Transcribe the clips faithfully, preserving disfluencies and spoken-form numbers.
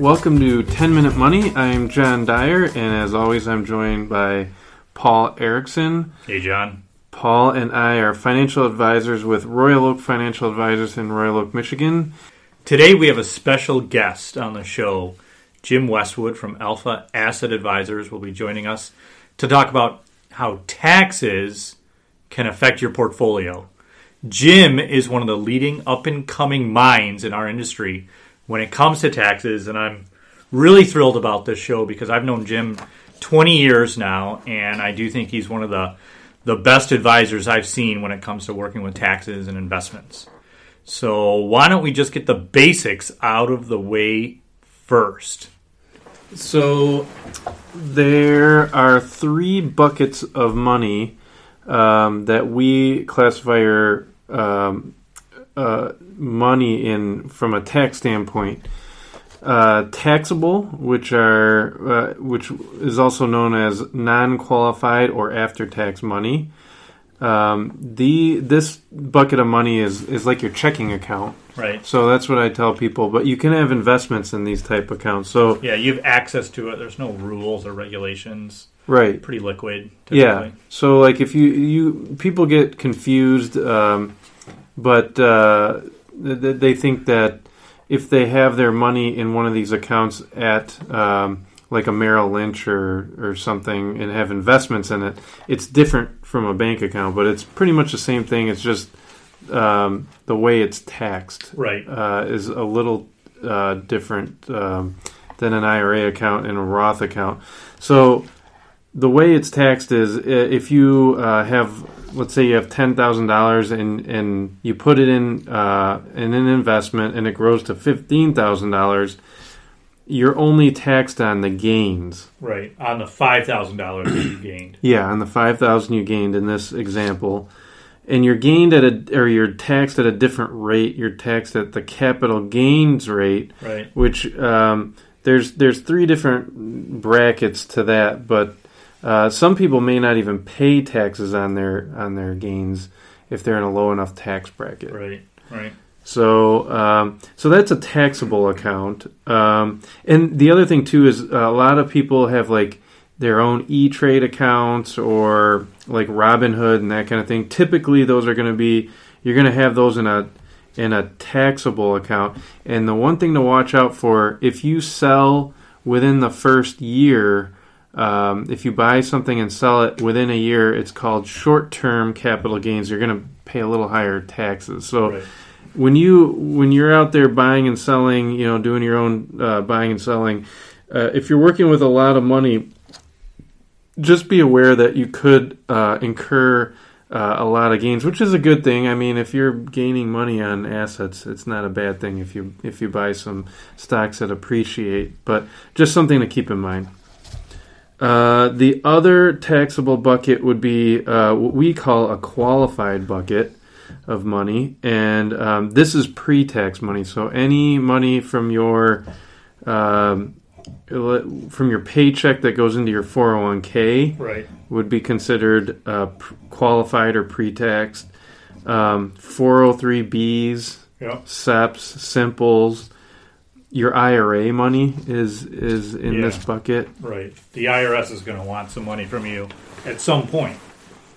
Welcome to ten minute Money. I'm John Dyer, and as always, I'm joined by Paul Erickson. Hey, John. Paul and I are financial advisors with Royal Oak Financial Advisors in Royal Oak, Michigan. Today, we have a special guest on the show. Jim Westwood from Alpha Asset Advisors will be joining us to talk about how taxes can affect your portfolio. Jim is one of the leading up-and-coming minds in our industry when it comes to taxes, and I'm really thrilled about this show because I've known Jim twenty years now, and I do think he's one of the, the best advisors I've seen when it comes to working with taxes and investments. So why don't we just get the basics out of the way first? So there are three buckets of money um, that we classify our um, Uh, money in from a tax standpoint. Uh, taxable, which are uh, which is also known as non-qualified or after-tax money. Um, the this bucket of money is, is like your checking account. Right. So that's what I tell people. But you can have investments in these type accounts. So yeah, you have access to it. There's no rules or regulations. Right. Pretty liquid, typically. Yeah. So like if you, you people get confused. Um, But uh, they think that if they have their money in one of these accounts at um, like a Merrill Lynch or, or something and have investments in it, it's different from a bank account. But it's pretty much the same thing. It's just um, the way it's taxed right. uh, is a little uh, different um, than an I R A account and a Roth account. So the way it's taxed is if you uh, have... Let's say you have ten thousand dollars and, and you put it in uh, in an investment and it grows to fifteen thousand dollars, you're only taxed on the gains. Right, on the five thousand dollars that you gained. Yeah, on the five thousand dollars you gained in this example. And you're gained at a, or you're taxed at a different rate. You're taxed at the capital gains rate, right. which um, there's there's three different brackets to that, but Uh, some people may not even pay taxes on their on their gains if they're in a low enough tax bracket. Right, right. So, um, so that's a taxable account. Um, and the other thing too is a lot of people have like their own E-Trade accounts or like Robinhood and that kind of thing. Typically, those are going to be you're going to have those in a in a taxable account. And the one thing to watch out for if you sell within the first year. Um, if you buy something and sell it within a year, it's called short-term capital gains. You're going to pay a little higher taxes. So right. when you when you're out there buying and selling, you know, doing your own uh, buying and selling, uh, if you're working with a lot of money, just be aware that you could uh, incur uh, a lot of gains, which is a good thing. I mean, if you're gaining money on assets, it's not a bad thing if you if you buy some stocks that appreciate. But just something to keep in mind. Uh, the other taxable bucket would be uh, what we call a qualified bucket of money, and um, this is pre-tax money. So any money from your um, from your paycheck that goes into your four oh one k right. would be considered uh, qualified or pre-taxed. Um, four oh three b's, yeah. S E Ps, simples. Your I R A money is is in yeah, this bucket. Right. The I R S is going to want some money from you at some point.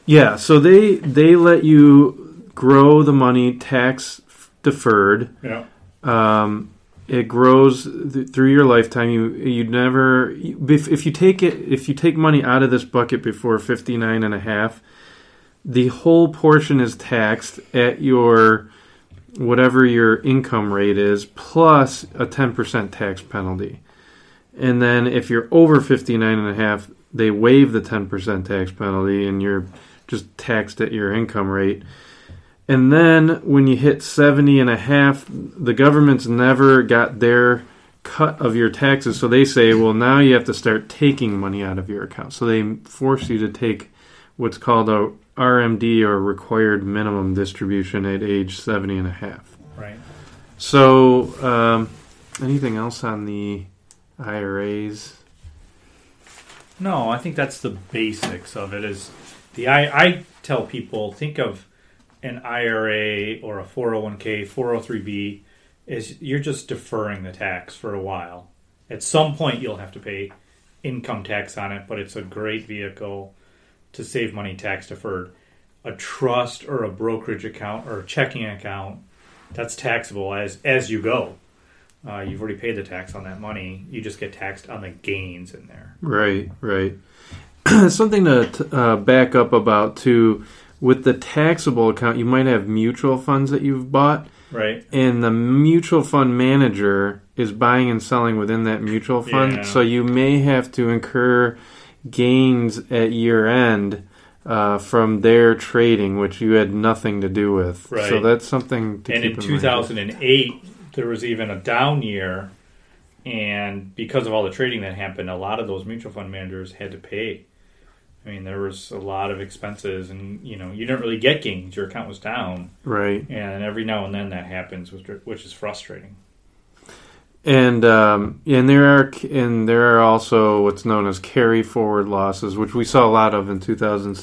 Yeah, so they they let you grow the money tax deferred. Yeah. Um, it grows th- through your lifetime. You you never if, if you take it if you take money out of this bucket before fifty-nine and a half, the whole portion is taxed at your whatever your income rate is, plus a ten percent tax penalty. And then if you're over fifty-nine and a half, they waive the ten percent tax penalty and you're just taxed at your income rate. And then when you hit seventy and a half, the government's never got their cut of your taxes. So they say, well, now you have to start taking money out of your account. So they force you to take what's called a R M D, or required minimum distribution, at age seventy and a half. Right. So, um, anything else on the I R As? No, I think that's the basics of it. Is the I, I tell people, think of an I R A or a four oh one k, four oh three b, is you're just deferring the tax for a while. at some point you'll have to pay income tax on it, but it's a great vehicle to save money tax deferred. A trust or a brokerage account or a checking account, that's taxable as, as you go. Uh, you've already paid the tax on that money. You just get taxed on the gains in there. Right, right. Something to t- uh, back up about, too, with the taxable account, you might have mutual funds that you've bought. Right. And the mutual fund manager is buying and selling within that mutual fund. Yeah. So you may have to incur gains at year end uh, from their trading, which you had nothing to do with. Right. So that's something to and keep in, in mind. And in two thousand eight... there was even a down year, and because of all the trading that happened, a lot of those mutual fund managers had to pay. I mean, there was a lot of expenses, and, you know, you didn't really get gains. Your account was down. Right. And every now and then that happens, which is frustrating. And um, and there are and there are also what's known as carry forward losses, which we saw a lot of in two thousand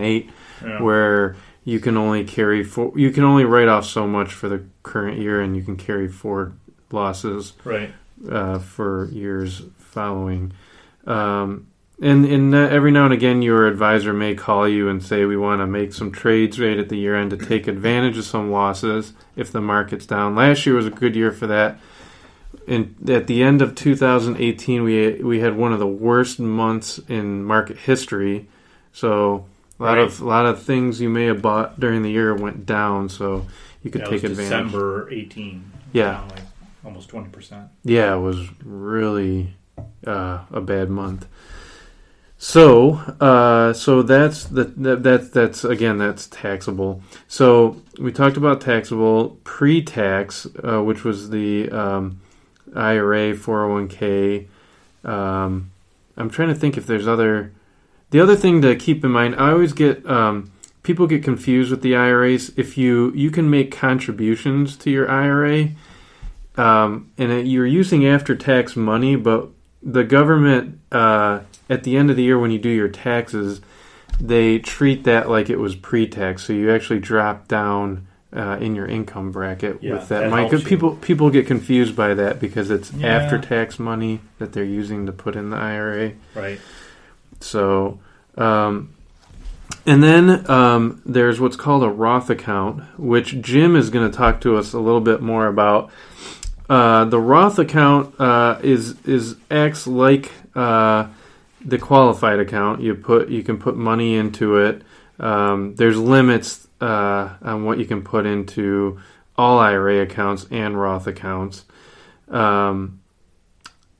eight, yeah. where you can only carry for, you can only write off so much for the current year, and you can carry forward losses right uh, for years following. Um, and and every now and again, your advisor may call you and say, "We want to make some trades right at the year end to take advantage of some losses if the market's down." Last year was a good year for that. And at the end of two thousand eighteen, we we had one of the worst months in market history. So. A lot right. of a lot of things you may have bought during the year went down, so you could that take was advantage. December eighteenth Yeah. Down like almost twenty percent. Yeah, it was really uh, a bad month. So, uh, so that's the that, that that's again that's taxable. So we talked about taxable pre-tax, uh, which was the um, I R A, four oh one k. Um, I'm trying to think if there's other. The other thing to keep in mind, I always get um, people get confused with the I R As. If you, you can make contributions to your I R A, um, and it, you're using after-tax money, but the government, uh, at the end of the year when you do your taxes, they treat that like it was pre-tax. So you actually drop down uh, in your income bracket yeah, with that, that money. People, people get confused by that because it's yeah. after-tax money that they're using to put in the I R A. Right. So, um, and then um, there's what's called a Roth account, which Jim is going to talk to us a little bit more about. Uh, the Roth account uh, is is acts like uh, the qualified account. You put you can put money into it. Um, there's limits uh, on what you can put into all I R A accounts and Roth accounts. Um,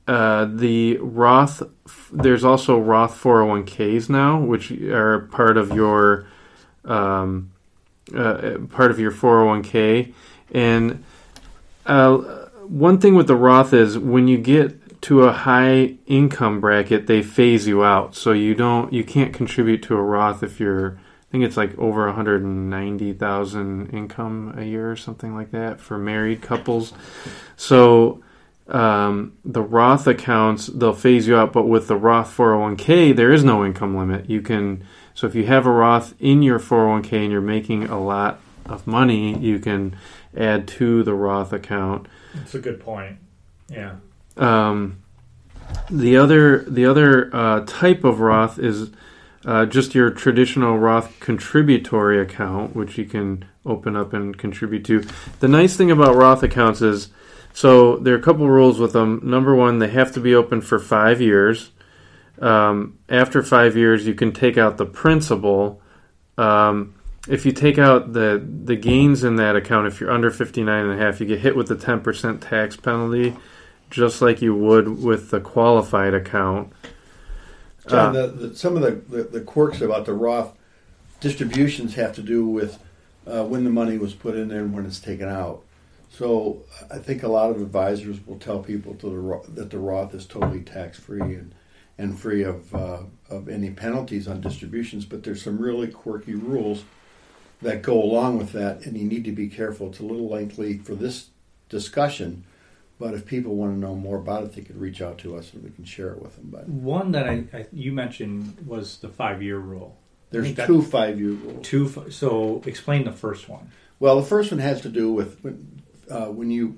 uh, the Roth. There's also Roth four oh one k's now, which are part of your um, uh, part of your four oh one k. And uh, one thing with the Roth is when you get to a high income bracket, they phase you out, so you don't you can't contribute to a Roth if you're I think it's like over one hundred ninety thousand income a year or something like that for married couples. So. Um, the Roth accounts, they'll phase you out, but with the Roth four oh one k, there is no income limit. You can, so if you have a Roth in your four oh one k and you're making a lot of money, you can add to the Roth account. That's a good point. Yeah. Um, the other, the other uh, type of Roth is uh, just your traditional Roth contributory account, which you can open up and contribute to. The nice thing about Roth accounts is, so there are a couple rules with them. Number one, they have to be open for five years. Um, after five years, you can take out the principal. Um, if you take out the, the gains in that account, if you're under fifty-nine and a half, you get hit with the ten percent tax penalty, just like you would with the qualified account. John, uh, the, the, some of the, the, the quirks about the Roth distributions have to do with uh, when the money was put in there and when it's taken out. So I think a lot of advisors will tell people to the Roth, that the Roth is totally tax-free and, and free of uh, of any penalties on distributions, but there's some really quirky rules that go along with that, and you need to be careful. It's a little lengthy for this discussion, but if people want to know more about it, they could reach out to us and we can share it with them. But one that I, I you mentioned was the five-year rule. There's two five-year rules. Two. So explain the first one. Well, the first one has to do with... Uh, when you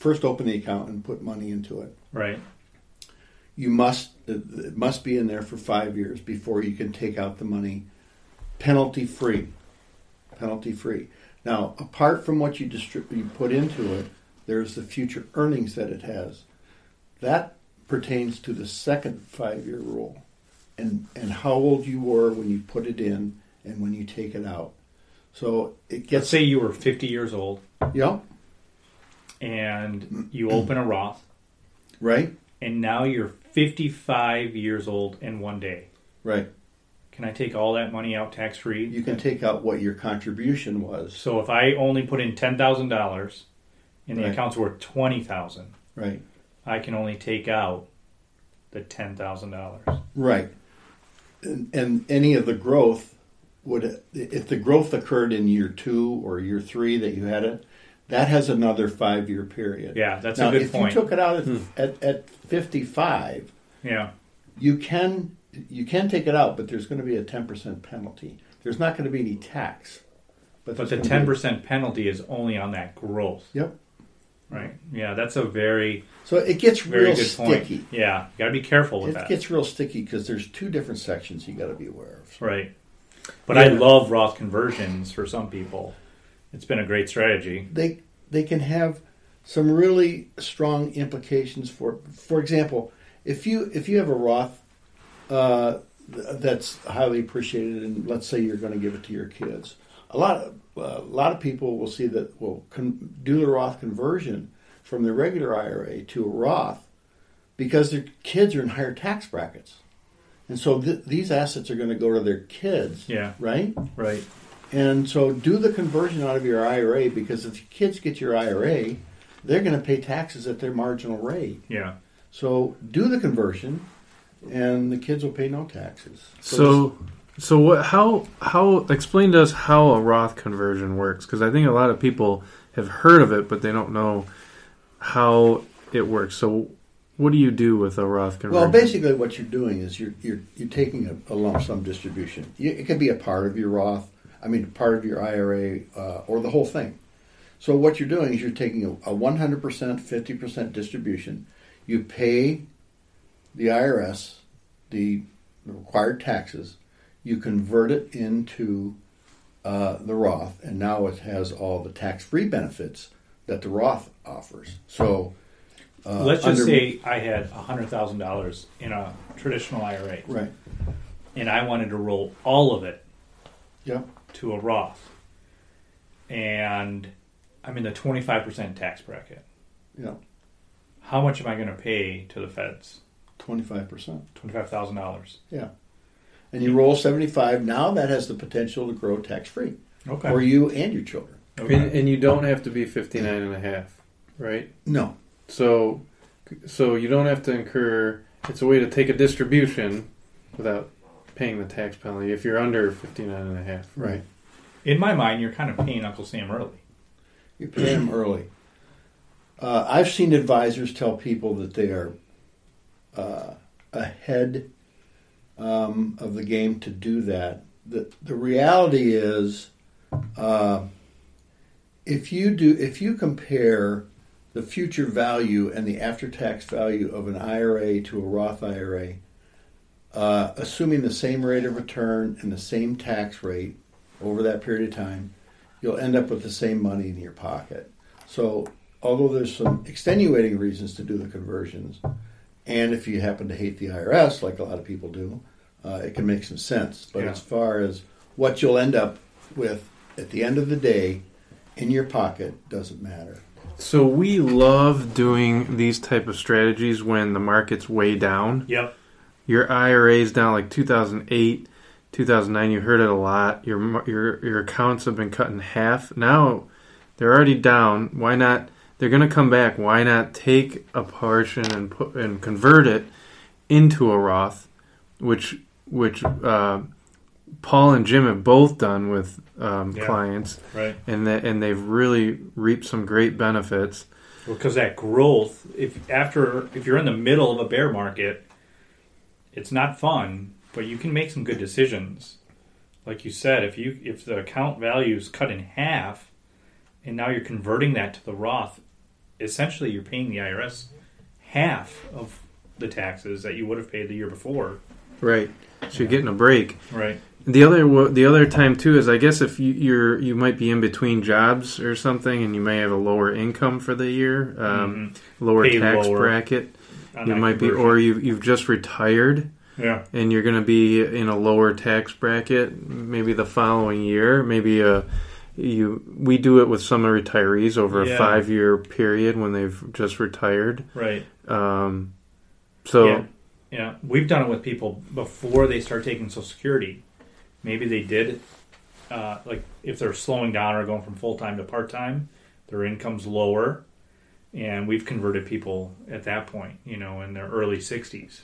first open the account and put money into it. Right. You must, it must be in there for five years before you can take out the money penalty free. Penalty free. Now, apart from what you, distrib- you put into it, there's the future earnings that it has. That pertains to the second five-year rule and, and how old you were when you put it in and when you take it out. So it gets... Let's say you were fifty years old. Yep. And you open a Roth. Right. And now you're fifty-five years old in one day. Right. Can I take all that money out tax-free? You can take out what your contribution was. So if I only put in ten thousand dollars and the right. account's worth twenty thousand dollars, right. I can only take out the ten thousand dollars. Right. And, and any of the growth would, if the growth occurred in year two or year three that you had it, that has another five-year period. Yeah, that's now, a good point. Now, if you took it out at, mm. at, at fifty-five, yeah, you can... You can take it out, but there's going to be a ten percent penalty. There's not going to be any tax. But, but the ten percent penalty is only on that growth. Yep. Right. Yeah, that's a very So it gets very real good sticky. Point. Yeah, you got to be careful with it that. It gets real sticky because there's two different sections you got to be aware of. So. Right. But yeah. I love Roth conversions for some people. It's been a great strategy. They they can have some really strong implications for for example, if you if you have a Roth Uh, that's highly appreciated, and let's say you're going to give it to your kids. A lot of uh, a lot of people will see that will con- do the Roth conversion from their regular I R A to a Roth because their kids are in higher tax brackets, and so th- these assets are going to go to their kids. Yeah. Right. Right. And so do the conversion out of your I R A because if your kids get your I R A, they're going to pay taxes at their marginal rate. Yeah. So do the conversion. And the kids will pay no taxes. So, so, so what? How? How? Explain to us how a Roth conversion works, because I think a lot of people have heard of it, but they don't know how it works. So, what do you do with a Roth conversion? Well, basically, what you're doing is you're you're you're taking a, a lump sum distribution. You, it could be a part of your Roth, I mean, part of your I R A, uh, or the whole thing. So, what you're doing is you're taking a one hundred percent, fifty percent distribution. You pay the I R S, the required taxes, you convert it into uh, the Roth, and now it has all the tax-free benefits that the Roth offers. So, uh, let's just under, say I had one hundred thousand dollars in a traditional I R A, right? And I wanted to roll all of it, yeah, to a Roth, and I'm in the twenty-five percent tax bracket. Yeah, how much am I going to pay to the feds? twenty-five percent. twenty-five thousand dollars. Yeah. And you roll seventy-five. Now that has the potential to grow tax-free. Okay. For you and your children. Okay. And, and you don't have to be fifty-nine and a half, right? No. So so you don't have to incur... It's a way to take a distribution without paying the tax penalty if you're under fifty-nine and a half, right? In my mind, you're kind of paying Uncle Sam early. You're paying him early. Uh, I've seen advisors tell people that they are... Uh, ahead um, of the game to do that. The the reality is, uh, if you do if you compare the future value and the after tax value of an I R A to a Roth I R A, uh, assuming the same rate of return and the same tax rate over that period of time, you'll end up with the same money in your pocket. So, although there's some extenuating reasons to do the conversions. And if you happen to hate the I R S, like a lot of people do, uh, it can make some sense. But yeah. as far as what you'll end up with at the end of the day in your pocket doesn't matter. So we love doing these type of strategies when the market's way down. Yep. Your I R A's down like two thousand eight, two thousand nine. You heard it a lot. Your your your accounts have been cut in half. Now they're already down. Why not? They're going to come back. Why not take a portion and put and convert it into a Roth, which which uh, Paul and Jim have both done with um, yeah, clients, right? And that and they've really reaped some great benefits. Well, because that growth, if after if you're in the middle of a bear market, it's not fun, but you can make some good decisions. Like you said, if you if the account value is cut in half, and now you're converting that to the Roth. essentially you're paying the I R S half of the taxes that you would have paid the year before. Right. So you're getting a break. Right. The other the other time too is I guess if you you're you might be in between jobs or something and you may have a lower income for the year, um, mm-hmm. lower Pay tax lower bracket. You might conversion. be, or you you've just retired. Yeah. And you're going to be in a lower tax bracket maybe the following year, maybe a You, we do it with some retirees over a yeah. five-year period when they've just retired. Right. Um, so, yeah. yeah, we've done it with people before they start taking Social Security. Maybe they did, uh, like if they're slowing down or going from full-time to part-time, their income's lower, and we've converted people at that point, you know, in their early sixties,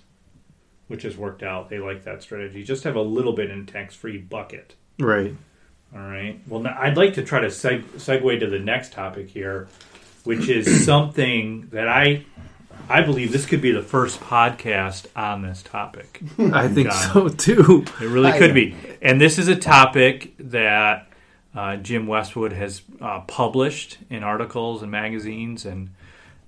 which has worked out. They like that strategy. Just have a little bit in tax-free bucket. Right. All right. Well, now I'd like to try to seg- segue to the next topic here, which is something that I I believe this could be the first podcast on this topic. I think John. so, too. It really I could know. be. And this is a topic that uh, Jim Westwood has uh, published in articles and magazines and,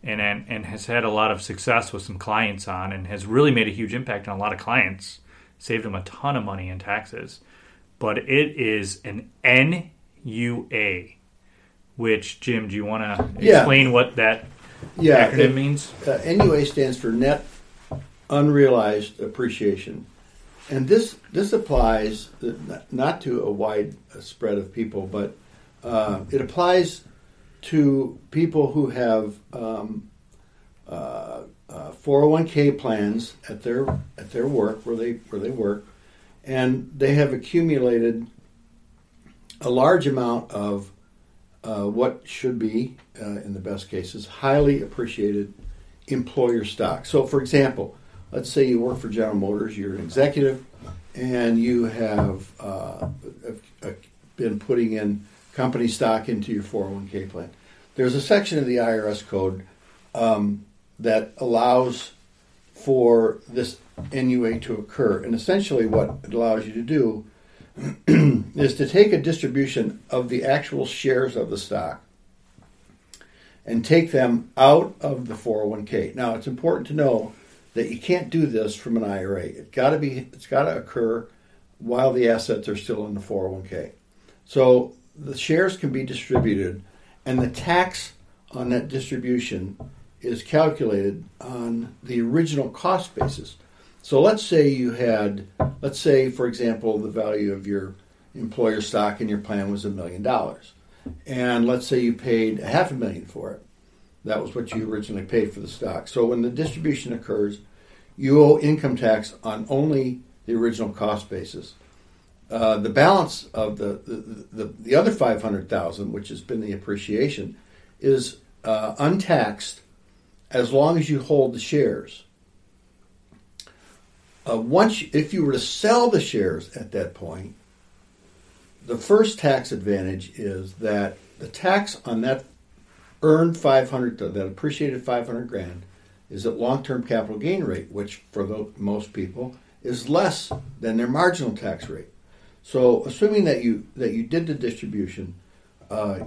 and, and, and has had a lot of success with some clients on and has really made a huge impact on a lot of clients, saved them a ton of money in taxes. But it is an N U A, which, Jim, do you want to explain yeah. what that yeah, acronym it, means? Uh, N U A stands for Net Unrealized Appreciation. And this this applies not to a wide spread of people, but uh, it applies to people who have um, uh, uh, four oh one k plans at their at their work where they where they work. And they have accumulated a large amount of uh, what should be, uh, in the best cases, highly appreciated employer stock. So, for example, let's say you work for General Motors, you're an executive, and you have uh, been putting in company stock into your four oh one k plan. There's a section of the I R S code um, that allows for this N U A to occur. And essentially what it allows you to do is to take a distribution of the actual shares of the stock and take them out of the four oh one k. Now, it's important to know that you can't do this from an I R A. It got to be it's got to occur while the assets are still in the four oh one k. So, the shares can be distributed and the tax on that distribution is calculated on the original cost basis. So let's say you had, let's say, for example, the value of your employer stock in your plan was a million dollars. And let's say you paid a half a million for it. That was what you originally paid for the stock. So when the distribution occurs, you owe income tax on only the original cost basis. Uh, the balance of the, the, the, the other five hundred thousand dollars, which has been the appreciation, is uh, untaxed as long as you hold the shares. Uh, once, you, if you were to sell the shares at that point, the first tax advantage is that the tax on that earned five hundred, that appreciated five hundred grand, is at long-term capital gain rate, which for the, most people is less than their marginal tax rate. So, assuming that you that you did the distribution uh,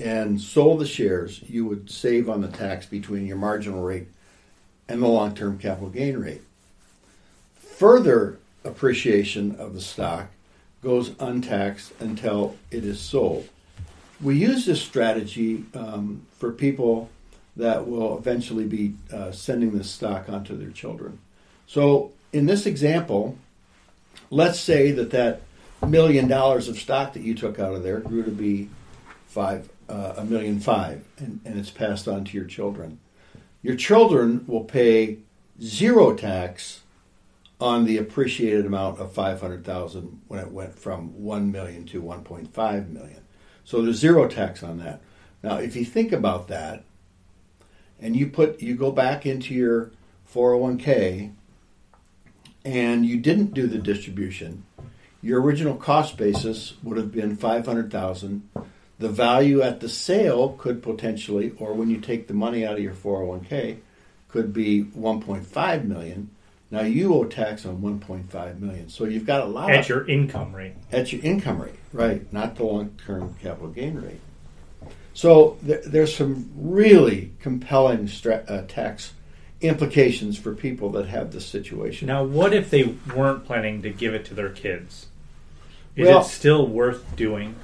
and sold the shares, you would save on the tax between your marginal rate and the long-term capital gain rate. Further appreciation of the stock goes untaxed until it is sold. We use this strategy um, for people that will eventually be uh, sending this stock onto their children. So in this example, let's say that that million dollars of stock that you took out of there grew to be five uh, a million five, and, and it's passed on to your children. Your children will pay zero tax on the appreciated amount of five hundred thousand dollars when it went from one million dollars to one point five million dollars. So there's zero tax on that. Now, if you think about that, and you put you go back into your four oh one k, and you didn't do the distribution, your original cost basis would have been five hundred thousand dollars. The value at the sale could potentially, or when you take the money out of your four oh one k, could be one point five million dollars. Now, you owe tax on one point five million dollars. So you've got a lot at of... At your income rate. At your income rate, right. Not the long-term capital gain rate. So th- there's some really compelling stra- uh, tax implications for people that have this situation. Now, what if they weren't planning to give it to their kids? Is well, it still worth doing?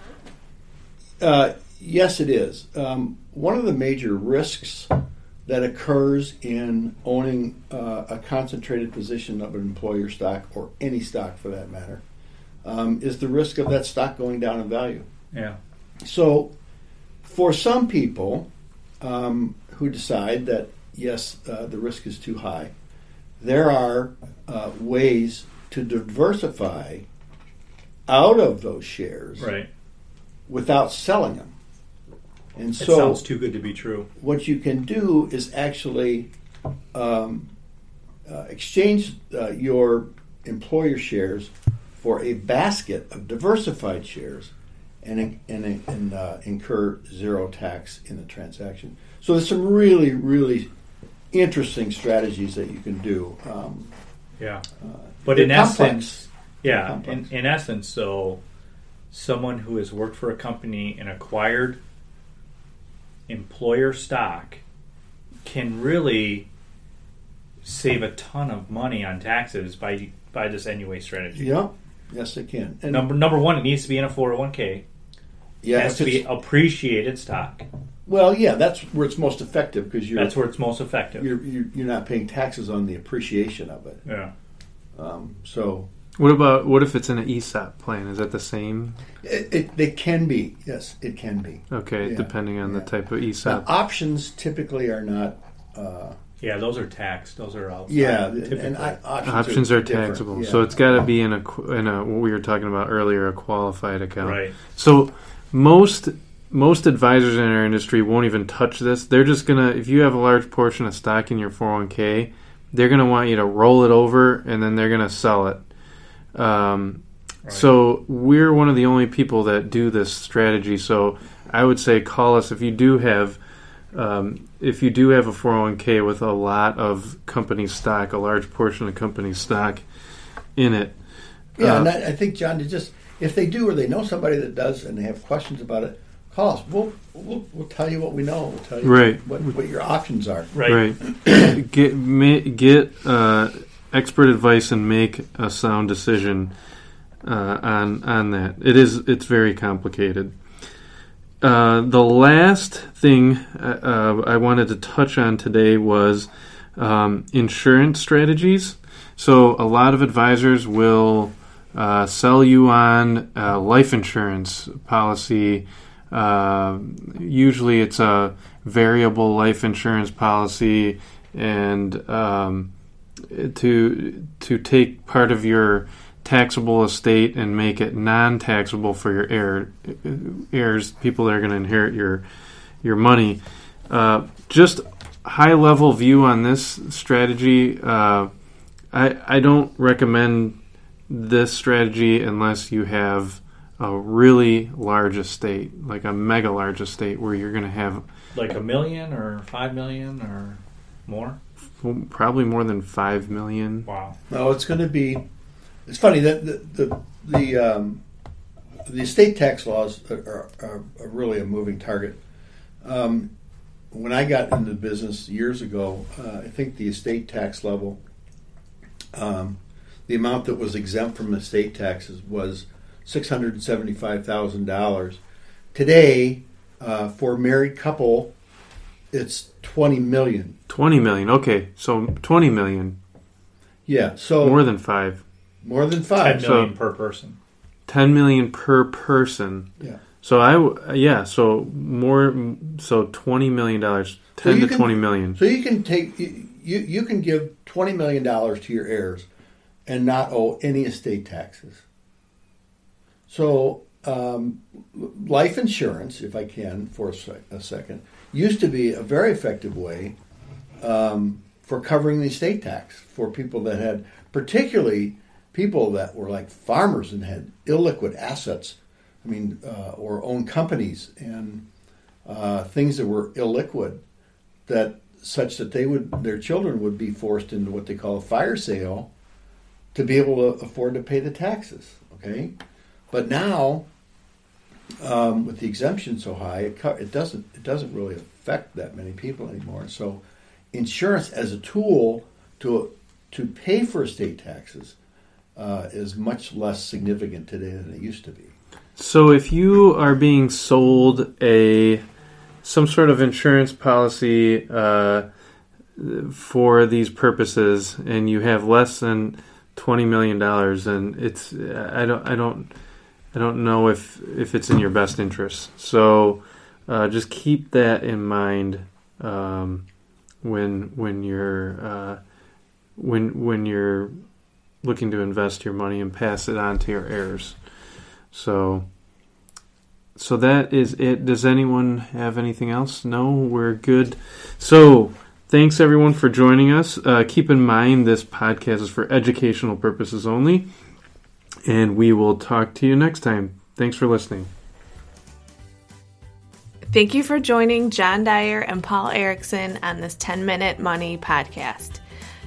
Uh, yes, it is. Um, one of the major risks that occurs in owning uh, a concentrated position of an employer stock, or any stock for that matter, um, is the risk of that stock going down in value. Yeah. So for some people um, who decide that, yes, uh, the risk is too high, there are uh, ways to diversify out of those shares, right, without selling them. And it so sounds too good to be true. What you can do is actually um, uh, exchange uh, your employer shares for a basket of diversified shares, and and, and uh, incur zero tax in the transaction. So there's some really, really interesting strategies that you can do. Um, yeah, uh, but in essence, yeah, in, in essence, so someone who has worked for a company and acquired employer stock can really save a ton of money on taxes by by this N U A strategy. Yeah, yes, it can. And number number one, it needs to be in a four oh one k. Yeah, it has to be appreciated stock. Well, yeah, that's where it's most effective because you're. That's where it's most effective. You're you're, you're not paying taxes on the appreciation of it. Yeah. Um, so. What about what if it's in an E S O P plan? Is that the same? It, it, it can be. Yes, it can be. Okay, yeah, depending on yeah. the type of E S O P. Now, options typically are not. Uh, yeah, those are taxed. Those are outside. Yeah, typically. and I, options, options are, are taxable. Yeah. So it's got to be in a in a what we were talking about earlier, a qualified account. Right. So most most advisors in our industry won't even touch this. They're just gonna if you have a large portion of stock in your four oh one k, they're gonna want you to roll it over and then they're gonna sell it. Um, right. So we're one of the only people that do this strategy. So I would say call us if you do have, um, if you do have a four oh one k with a lot of company stock, a large portion of company stock in it. Yeah, uh, and I, I think John, to just if they do or they know somebody that does and they have questions about it, call us. We'll we'll, we'll tell you what we know. We'll tell you right. what, what your options are. Right. right. get ma- get. Uh, expert advice and make a sound decision uh, on on that. It is it's very complicated. Uh, the last thing uh, I wanted to touch on today was um, insurance strategies. So a lot of advisors will uh, sell you on a life insurance policy. Uh, usually it's a variable life insurance policy, and um, to to take part of your taxable estate and make it non-taxable for your heir, heirs, people that are going to inherit your your money. Uh, just high-level view on this strategy. Uh, I, I don't recommend this strategy unless you have a really large estate, like a mega-large estate where you're going to have... Like a million or five million or more? Probably more than five million. Wow! No, it's going to be. It's funny that the the the, um, the estate tax laws are, are, are really a moving target. Um, when I got into the business years ago, uh, I think the estate tax level, um, the amount that was exempt from estate taxes was six hundred and seventy-five thousand dollars. Today, uh, for a married couple, it's twenty million. Twenty million. Okay, so twenty million. Yeah. So more than five. More than five. Ten million so per person. Ten million per person. Yeah. So I yeah. So more. So twenty million dollars. Ten so to can, twenty million. So you can take you you can give twenty million dollars to your heirs, and not owe any estate taxes. So um, life insurance, if I can for a, sec- a second. Used to be a very effective way um, for covering the estate tax for people that had, particularly people that were like farmers and had illiquid assets, I mean, uh, or owned companies and uh, things that were illiquid, that such that they would, their children would be forced into what they call a fire sale to be able to afford to pay the taxes. Okay, but now um, with the exemption so high, it, co- it doesn't it doesn't really affect that many people anymore. So, insurance as a tool to to pay for estate taxes uh, is much less significant today than it used to be. So, if you are being sold a some sort of insurance policy uh, for these purposes, and you have less than twenty million dollars, then it's I don't I don't I don't know if, if it's in your best interest. So, uh, just keep that in mind um, when when you're uh, when when you're looking to invest your money and pass it on to your heirs. So, so that is it. Does anyone have anything else? No, we're good. So, thanks everyone for joining us. Uh, keep in mind this podcast is for educational purposes only, and we will talk to you next time. Thanks for listening. Thank you for joining John Dyer and Paul Erickson on this ten-minute Money podcast.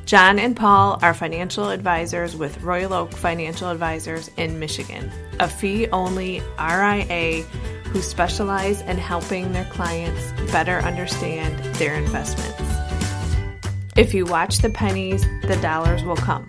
John and Paul are financial advisors with Royal Oak Financial Advisors in Michigan, a fee-only R I A who specialize in helping their clients better understand their investments. If you watch the pennies, the dollars will come.